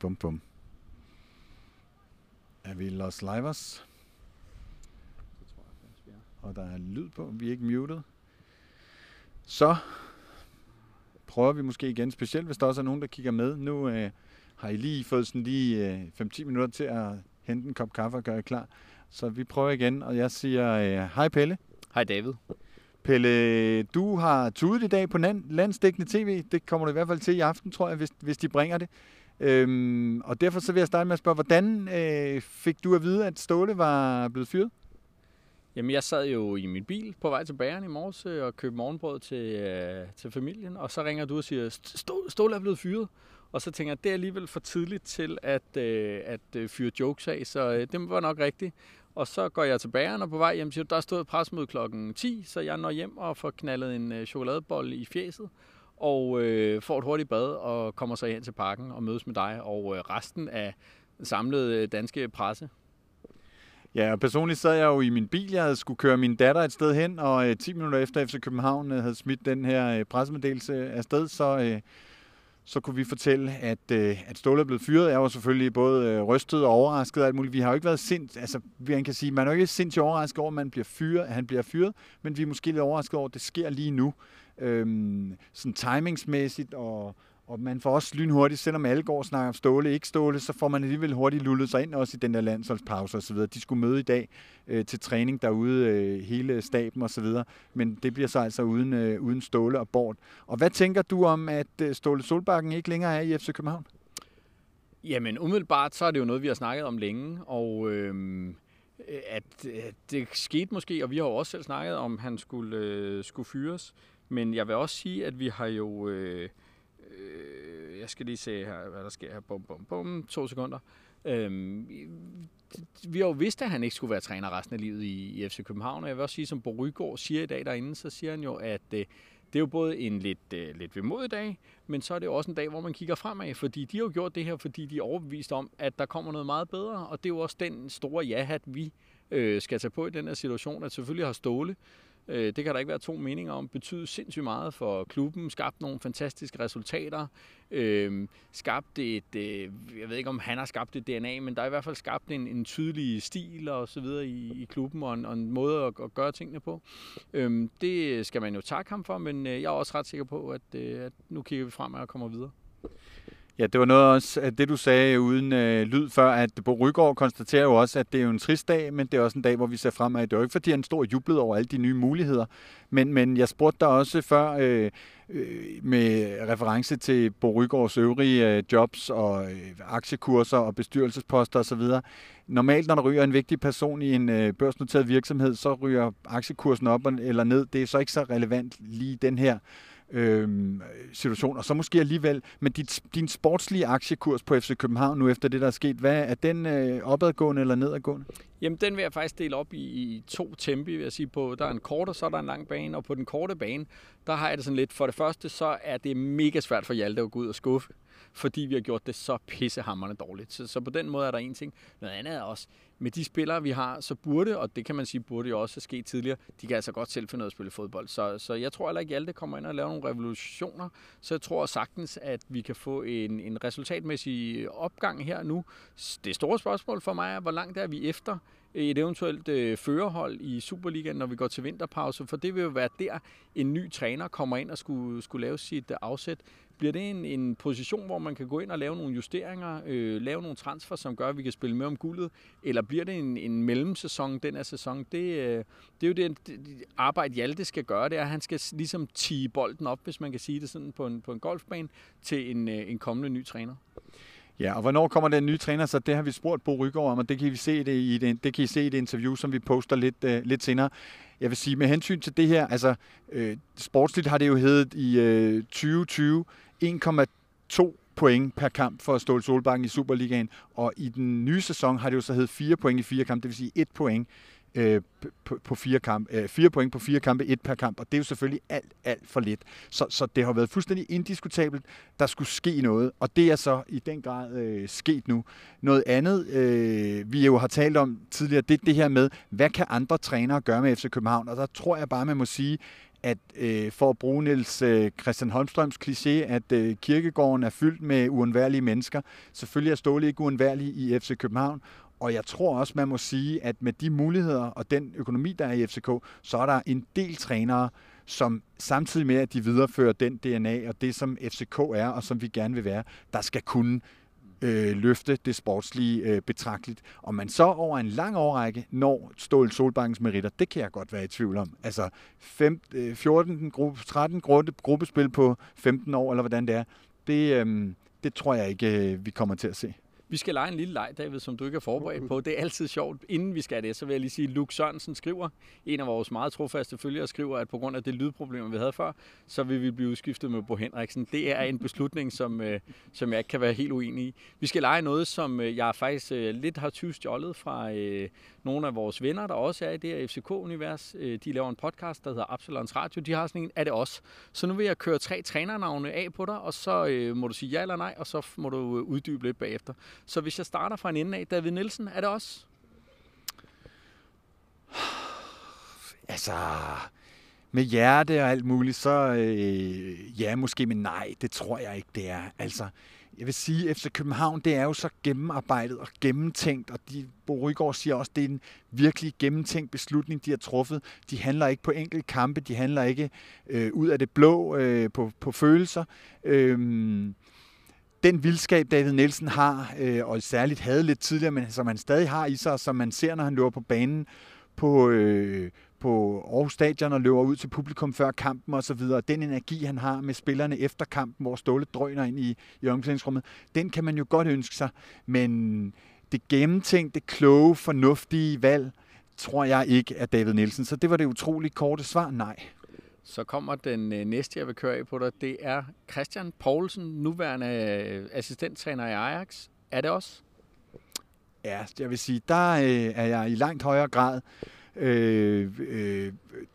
Bum, bum. Er vi Los Livers? Det tror jeg faktisk, vi er. Og der er lyd på. Vi er ikke muted. Så prøver vi måske igen. Specielt hvis der også er nogen, der kigger med. Nu har I lige fået sådan lige 5-10 minutter til at hente en kop kaffe og gøre jer klar. Så vi prøver igen, og jeg siger hej Pelle. Hej David. Pelle, du har tudet i dag på landsdækkende tv. Det kommer du i hvert fald til i aften, tror jeg, hvis de bringer det. Og derfor så vil jeg starte med at spørge, hvordan fik du at vide, at Ståle var blevet fyret? Jamen, jeg sad jo i min bil på vej til bageren i morges og købte morgenbrød til familien. Og så ringer du og siger, Ståle er blevet fyret. Og så tænker jeg, det er alligevel for tidligt til at fyre jokes af, så det var nok rigtigt. Og så går jeg til bageren og på vej hjem, siger der stod pressemøde klokken 10, så jeg når hjem og får knaldet en chokoladebolle i fjeset, og får et hurtigt bad og kommer så hen til parken og mødes med dig og resten af den samlede danske presse. Ja, og personligt sad jeg jo i min bil. Jeg havde skulle køre min datter et sted hen, og 10 minutter efter FC København havde smidt den her pressemeddelelse afsted, så... Så kunne vi fortælle, at Ståle er blevet fyret. Jeg var selvfølgelig både rystet og overrasket og alt muligt. Vi har jo ikke været man er jo ikke sindssygt overrasket over, at han bliver fyret, men vi er måske lidt overrasket over, at det sker lige nu. Sådan timingsmæssigt, og man får også lynhurtigt, selvom alle går og snakker om Ståle, ikke Ståle, så får man alligevel hurtigt lullet sig ind også i den der landsholdspause osv. De skulle møde i dag til træning derude, hele staben osv., men det bliver så altså uden Ståle og Bård. Og hvad tænker du om, at Ståle Solbakken ikke længere er i FC København? Jamen umiddelbart, så er det jo noget, vi har snakket om længe, og... At det skete måske, og vi har jo også selv snakket om, at han skulle fyres, men jeg vil også sige, at vi har jo... jeg skal lige se her, hvad der sker her. Bum, bum, bum. 2 sekunder. Vi har jo vidst, at han ikke skulle være træner resten af livet i FC København. Og jeg vil også sige, som Bo Rygård siger i dag derinde, så siger han jo, at det er jo både en lidt vemodig dag, men så er det jo også en dag, hvor man kigger fremad. Fordi de har jo gjort det her, fordi de er overbevist om, at der kommer noget meget bedre. Og det er jo også den store ja-hat, vi skal tage på i den her situation, at selvfølgelig har Ståle. Det kan der ikke være 2 meninger om. Betyder sindssygt meget for klubben. Skabt nogle fantastiske resultater. Skabt et... jeg ved ikke, om han har skabt et DNA, men der er i hvert fald skabt en tydelig stil og så videre i klubben, og en måde at gøre tingene på. Det skal man jo takke ham for, men jeg er også ret sikker på, at nu kigger vi fremad og kommer videre. Ja, det var noget også af det, du sagde uden lyd før, at Bo Rygård konstaterer jo også, at det er jo en trist dag, men det er også en dag, hvor vi ser fremad. Det er jo ikke, fordi han stod og jublede over alle de nye muligheder. Men jeg spurgte dig også før med reference til Bo Rygårds øvrige jobs og aktiekurser og bestyrelsesposter osv. Normalt, når der ryger en vigtig person i en børsnoteret virksomhed, så ryger aktiekursen op eller ned. Det er så ikke så relevant lige den her situation, og så måske alligevel, men din sportslige aktiekurs på FC København nu efter det, der er sket, hvad er den opadgående eller nedadgående? Jamen, den vil jeg faktisk dele op i 2 tempi, vil jeg sige på. Der er en kort, og så er der en lang bane, og på den korte bane, der har jeg det sådan lidt, for det første, så er det mega svært for Hjalte at gå ud og skuffe, fordi vi har gjort det så pissehammerende dårligt. Så på den måde er der en ting. Noget andet er også, med de spillere, vi har, så burde, og det kan man sige, burde jo også ske tidligere, de kan altså godt selv finde ud af at spille fodbold. Så jeg tror heller ikke, Hjalte kommer ind og laver nogle revolutioner, så jeg tror sagtens, at vi kan få en resultatmæssig opgang her nu. Det store spørgsmål for mig er, hvor langt er vi efter et eventuelt førerhold i Superligaen, når vi går til vinterpause, for det vil jo være der, en ny træner kommer ind og skulle lave sit afsæt. Bliver det en position, hvor man kan gå ind og lave nogle justeringer, lave nogle transfer, som gør, at vi kan spille med om guldet, eller bliver det en mellemsæson, den her sæson? Det er jo det arbejde, Hjalte skal gøre, det er, at han skal ligesom tie bolden op, hvis man kan sige det sådan, på en golfbane, til en kommende ny træner. Ja, og hvornår kommer den nye træner? Så det har vi spurgt Bo Rygård om, og det kan I se i det interview, som vi poster lidt senere. Jeg vil sige, med hensyn til det her, altså sportsligt har det jo heddet i 2020 1,2 point per kamp for Ståle Solbakken i Superligaen, og i den nye sæson har det jo så heddet 4 point i 4 kampe, det vil sige 1 point på 4 kampe, 4 point på 4 kampe, 1 per kamp, og det er jo selvfølgelig alt for lidt. Så det har været fuldstændig indiskutabelt, der skulle ske noget, og det er så i den grad sket nu. Noget andet, vi jo har talt om tidligere, det er det her med, hvad kan andre trænere gøre med FC København, og der tror jeg bare, man må sige, at for at bruge Niels Christian Holmstrøms kliché, at kirkegården er fyldt med uundværlige mennesker. Selvfølgelig er Ståle ikke uundværlig i FC København, og jeg tror også, man må sige, at med de muligheder og den økonomi, der er i FCK, så er der en del trænere, som samtidig med, at de viderefører den DNA og det, som FCK er, og som vi gerne vil være, der skal kunne løfte det sportslige betragteligt. Og man så over en lang årrække når Ståle Solbakkens meritter, det kan jeg godt være i tvivl om. Altså 13 gruppespil på 15 år, eller hvordan det er, det tror jeg ikke, vi kommer til at se. Vi skal lege en lille leg, David, som du ikke er forberedt på. Det er altid sjovt. Inden vi skal det, så vil jeg lige sige, at Luke Sørensen skriver, en af vores meget trofaste følgere skriver, at på grund af det lydproblem, vi havde før, så vil vi blive udskiftet med Bo Henriksen. Det er en beslutning, som jeg ikke kan være helt uenig i. Vi skal lege noget, som jeg faktisk lidt har tyvstjålet fra nogle af vores venner, der også er i det her FCK-univers. De laver en podcast, der hedder Absalons Radio. De har sådan en, er det også. Så nu vil jeg køre 3 trænernavne af på dig, og så må du sige ja eller nej, og så må du uddybe lidt bagefter. Så hvis jeg starter fra en ende af, David Nielsen, er det også? Altså, med hjerte og alt muligt, så ja, måske, men nej, det tror jeg ikke, det er. Altså, jeg vil sige, at FC København, det er jo så gennemarbejdet og gennemtænkt, og Bo Rygård siger også, at det er en virkelig gennemtænkt beslutning, de har truffet. De handler ikke på enkelte kampe, de handler ikke ud af det blå på følelser. Den vildskab, David Nielsen har, og særligt havde lidt tidligere, men som han stadig har i sig, og som man ser, når han løber på banen på Aarhus Stadion og løber ud til publikum før kampen osv., og den energi, han har med spillerne efter kampen, hvor Ståle drøner ind i omklædningsrummet, den kan man jo godt ønske sig. Men det gennemtænkte, kloge, fornuftige valg, tror jeg ikke er David Nielsen. Så det var det utroligt korte svar. Nej. Så kommer den næste, jeg vil køre af på dig. Det er Christian Poulsen, nuværende assistenttræner i Ajax. Er det også? Ja, jeg vil sige, der er jeg i langt højere grad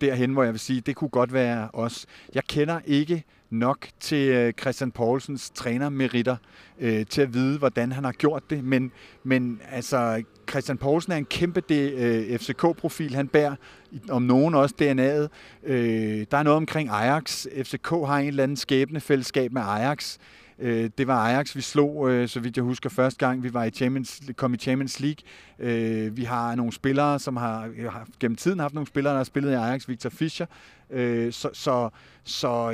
derhen, hvor jeg vil sige, det kunne godt være os. Jeg kender ikke nok til Christian Poulsens trænermeritter til at vide, hvordan han har gjort det, men altså, Christian Poulsen er en kæmpe FCK-profil, han bærer om nogen også DNA'et. Der er noget omkring Ajax. FCK har en eller anden skæbnefællesskab med Ajax. Det var Ajax, vi slog, så vidt jeg husker, første gang, vi var kom i Champions League. Vi har nogle spillere, som har gennem tiden haft nogle spillere, der har spillet i Ajax, Victor Fischer. Så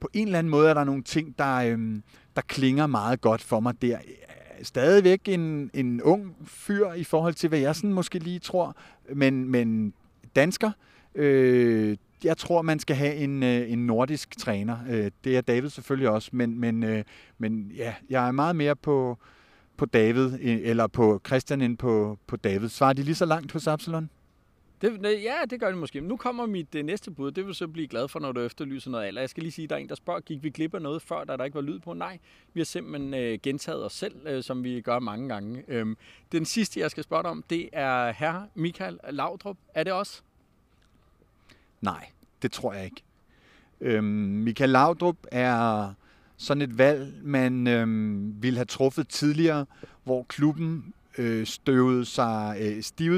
på en eller anden måde er der nogle ting, der klinger meget godt for mig der. Stadigvæk en ung fyr i forhold til, hvad jeg sådan måske lige tror, men dansker. Jeg tror, man skal have en nordisk træner. Det er David selvfølgelig også, men ja, jeg er meget mere på David, eller på Christian end på David. Svarer de lige så langt hos Absalon? Det gør de måske. Men nu kommer mit næste bud. Det vil så blive glad for, når du efterlyser noget alder. Jeg skal lige sige, at der er en, der spørger, gik vi glip af noget før, der ikke var lyd på? Nej, vi har simpelthen gentaget os selv, som vi gør mange gange. Den sidste, jeg skal spørge dig om, det er herre Michael Laudrup. Er det også? Nej, det tror jeg ikke. Michael Laudrup er sådan et valg, man ville have truffet tidligere, hvor klubben stivede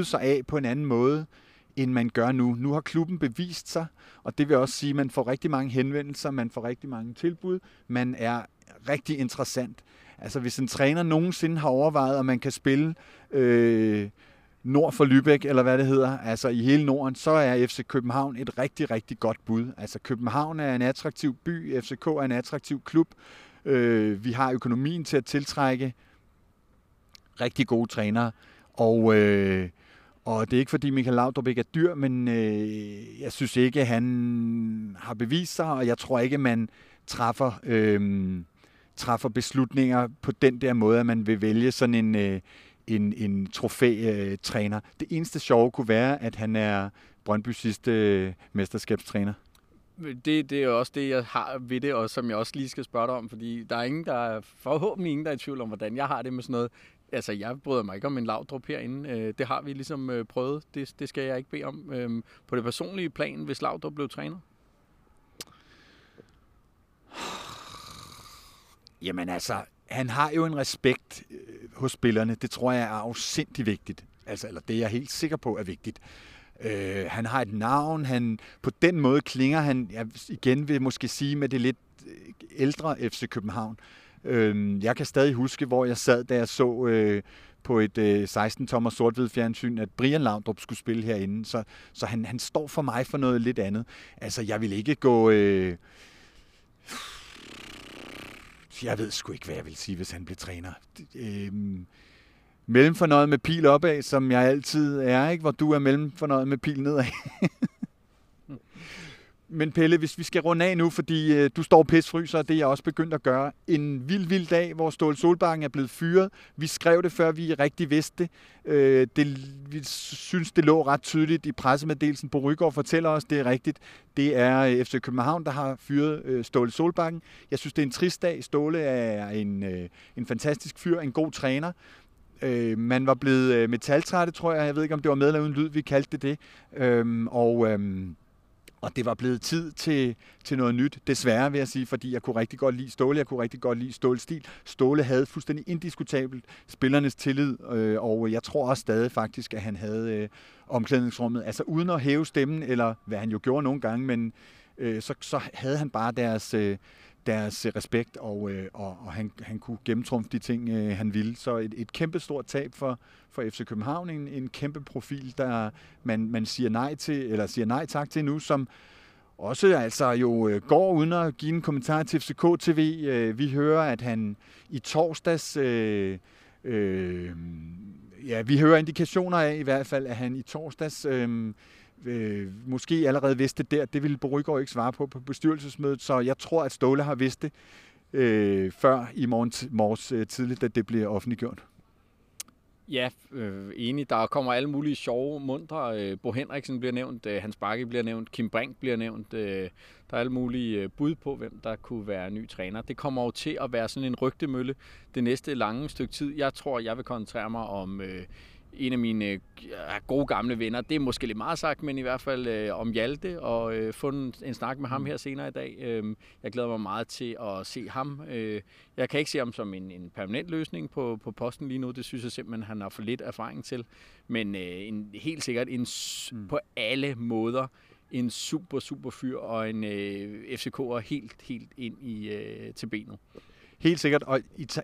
sig af på en anden måde, end man gør nu. Nu har klubben bevist sig, og det vil også sige, at man får rigtig mange henvendelser, man får rigtig mange tilbud, man er rigtig interessant. Altså hvis en træner nogensinde har overvejet, at man kan spille nord for Lübeck, eller hvad det hedder, altså i hele Norden, så er FC København et rigtig, rigtig godt bud. Altså København er en attraktiv by, FCK er en attraktiv klub, vi har økonomien til at tiltrække rigtig gode trænere, og det er ikke fordi Michael Laudrup ikke er dyr, men jeg synes ikke, han har bevist sig, og jeg tror ikke, man træffer beslutninger på den der måde, at man vil vælge sådan en trofætræner. Det eneste sjove kunne være, at han er Brøndbys sidste mesterskabstræner. Det er også det, jeg har ved det, og som jeg også lige skal spørge dig om, fordi der er ingen, forhåbentlig ingen, der er i tvivl om, hvordan jeg har det med sådan noget. Altså, jeg bryder mig ikke om en Laudrup herinde. Det har vi ligesom prøvet. Det skal jeg ikke bede om. På det personlige plan, hvis Laudrup blev træner? Jamen altså, han har jo en respekt hos spillerne. Det tror jeg er afsindig vigtigt. Altså, eller det er jeg helt sikker på er vigtigt. Han har et navn, han på den måde klinger han, jeg igen vil måske sige med det lidt ældre FC København. Jeg kan stadig huske, hvor jeg sad, da jeg så på et 16-tommer sort-hvid fjernsyn, at Brian Laudrup skulle spille herinde. Så han står for mig for noget lidt andet. Altså, jeg vil ikke gå... Jeg ved sgu ikke, hvad jeg vil sige, hvis han blev træner. Mellemfornøjet med pil opad, som jeg altid er, ikke? Hvor du er mellemfornøjet med pil nedad. Men Pelle, hvis vi skal runde af nu, fordi du står pisfryser, og det er jeg også begyndt at gøre. En vild dag, hvor Ståle Solbakken er blevet fyret. Vi skrev det, før vi rigtig vidste det. Vi synes, det lå ret tydeligt i pressemeddelelsen. Bo Rygård fortæller os, det er rigtigt. Det er FC København, der har fyret Ståle Solbakken. Jeg synes, det er en trist dag. Ståle er en fantastisk fyr, en god træner. Man var blevet metaltrætte, tror jeg. Jeg ved ikke, om det var med eller uden lyd, vi kaldte det. Og det var blevet tid til noget nyt, desværre vil jeg sige, fordi jeg kunne rigtig godt lide Ståle, jeg kunne rigtig godt lide Ståles stil. Ståle havde fuldstændig indiskutabelt spillernes tillid, og jeg tror også stadig faktisk, at han havde omklædningsrummet. Altså uden at hæve stemmen, eller hvad han jo gjorde nogle gange, men så havde han bare deres respekt, og han kunne gennemtrumfe de ting, han ville. Så et kæmpe stort tab for FC København, en kæmpe profil, der man siger nej til, eller siger nej tak til nu, som også altså jo går uden at give en kommentar til FCK TV. Vi hører, at han i torsdags... vi hører indikationer af i hvert fald, at han i torsdags... måske allerede vidste der. Det ville Bo Rygård ikke svare på bestyrelsesmødet, så jeg tror, at Ståle har vidst det før i morges tidligt, da det blev offentliggjort. Ja, enig. Der kommer alle mulige sjove mundre. Bo Henriksen bliver nævnt, Hans Bakke bliver nævnt, Kim Brink bliver nævnt. Der er alle mulige bud på, hvem der kunne være ny træner. Det kommer jo til at være sådan en rygtemølle det næste lange stykke tid. Jeg tror, jeg vil koncentrere mig om... en af mine gode gamle venner, det er måske lidt meget sagt, men i hvert fald om Hjalte, og få en snak med ham her senere i dag. Jeg glæder mig meget til at se ham. Jeg kan ikke se ham som en permanent løsning på posten lige nu, det synes jeg simpelthen, han har for lidt erfaring til. Men helt sikkert på alle måder en super, super fyr, og en FCK'er helt ind til benet. Helt sikkert, og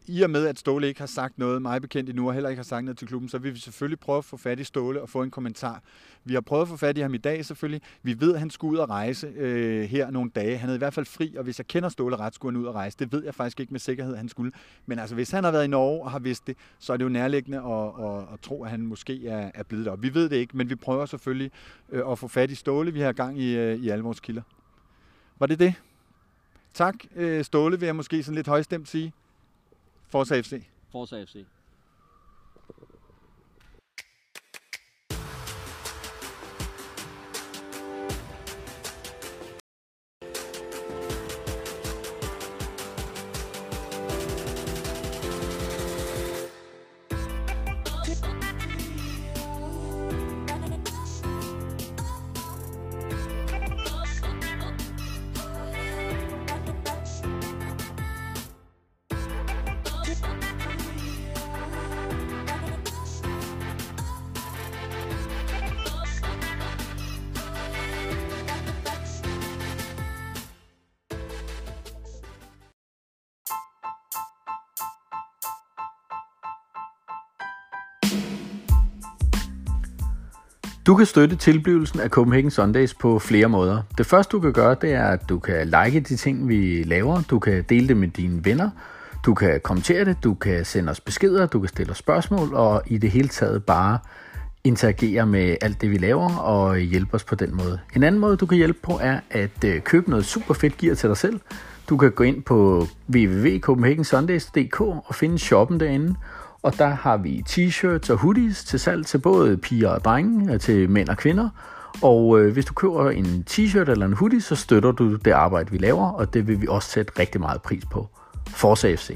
i og med, at Ståle ikke har sagt noget meget bekendt endnu, og heller ikke har sagt noget til klubben, så vil vi selvfølgelig prøve at få fat i Ståle og få en kommentar. Vi har prøvet at få fat i ham i dag selvfølgelig. Vi ved, at han skulle ud og rejse her nogle dage. Han er i hvert fald fri, og hvis jeg kender Ståle ret, skulle han ud og rejse. Det ved jeg faktisk ikke med sikkerhed, han skulle. Men altså, hvis han har været i Norge og har vidst det, så er det jo nærliggende at tro, at han måske er blevet deroppe. Vi ved det ikke, men vi prøver selvfølgelig at få fat i Ståle. Vi har gang i alle vores kilder. Var det det? Tak, Ståle, vil jeg måske sådan lidt højstemt sige. Forza FC. Forza FC. Du kan støtte tilblivelsen af Copenhagen Sundays på flere måder. Det første, du kan gøre, det er, at du kan like de ting, vi laver. Du kan dele det med dine venner. Du kan kommentere det. Du kan sende os beskeder. Du kan stille os spørgsmål. Og i det hele taget bare interagere med alt det, vi laver og hjælpe os på den måde. En anden måde, du kan hjælpe på, er at købe noget super fedt gear til dig selv. Du kan gå ind på www.copenhagensundays.dk og finde shoppen derinde. Og der har vi t-shirts og hoodies til salg til både piger og drenge, til mænd og kvinder. Og hvis du køber en t-shirt eller en hoodie, så støtter du det arbejde, vi laver, og det vil vi også sætte rigtig meget pris på. Forza FC.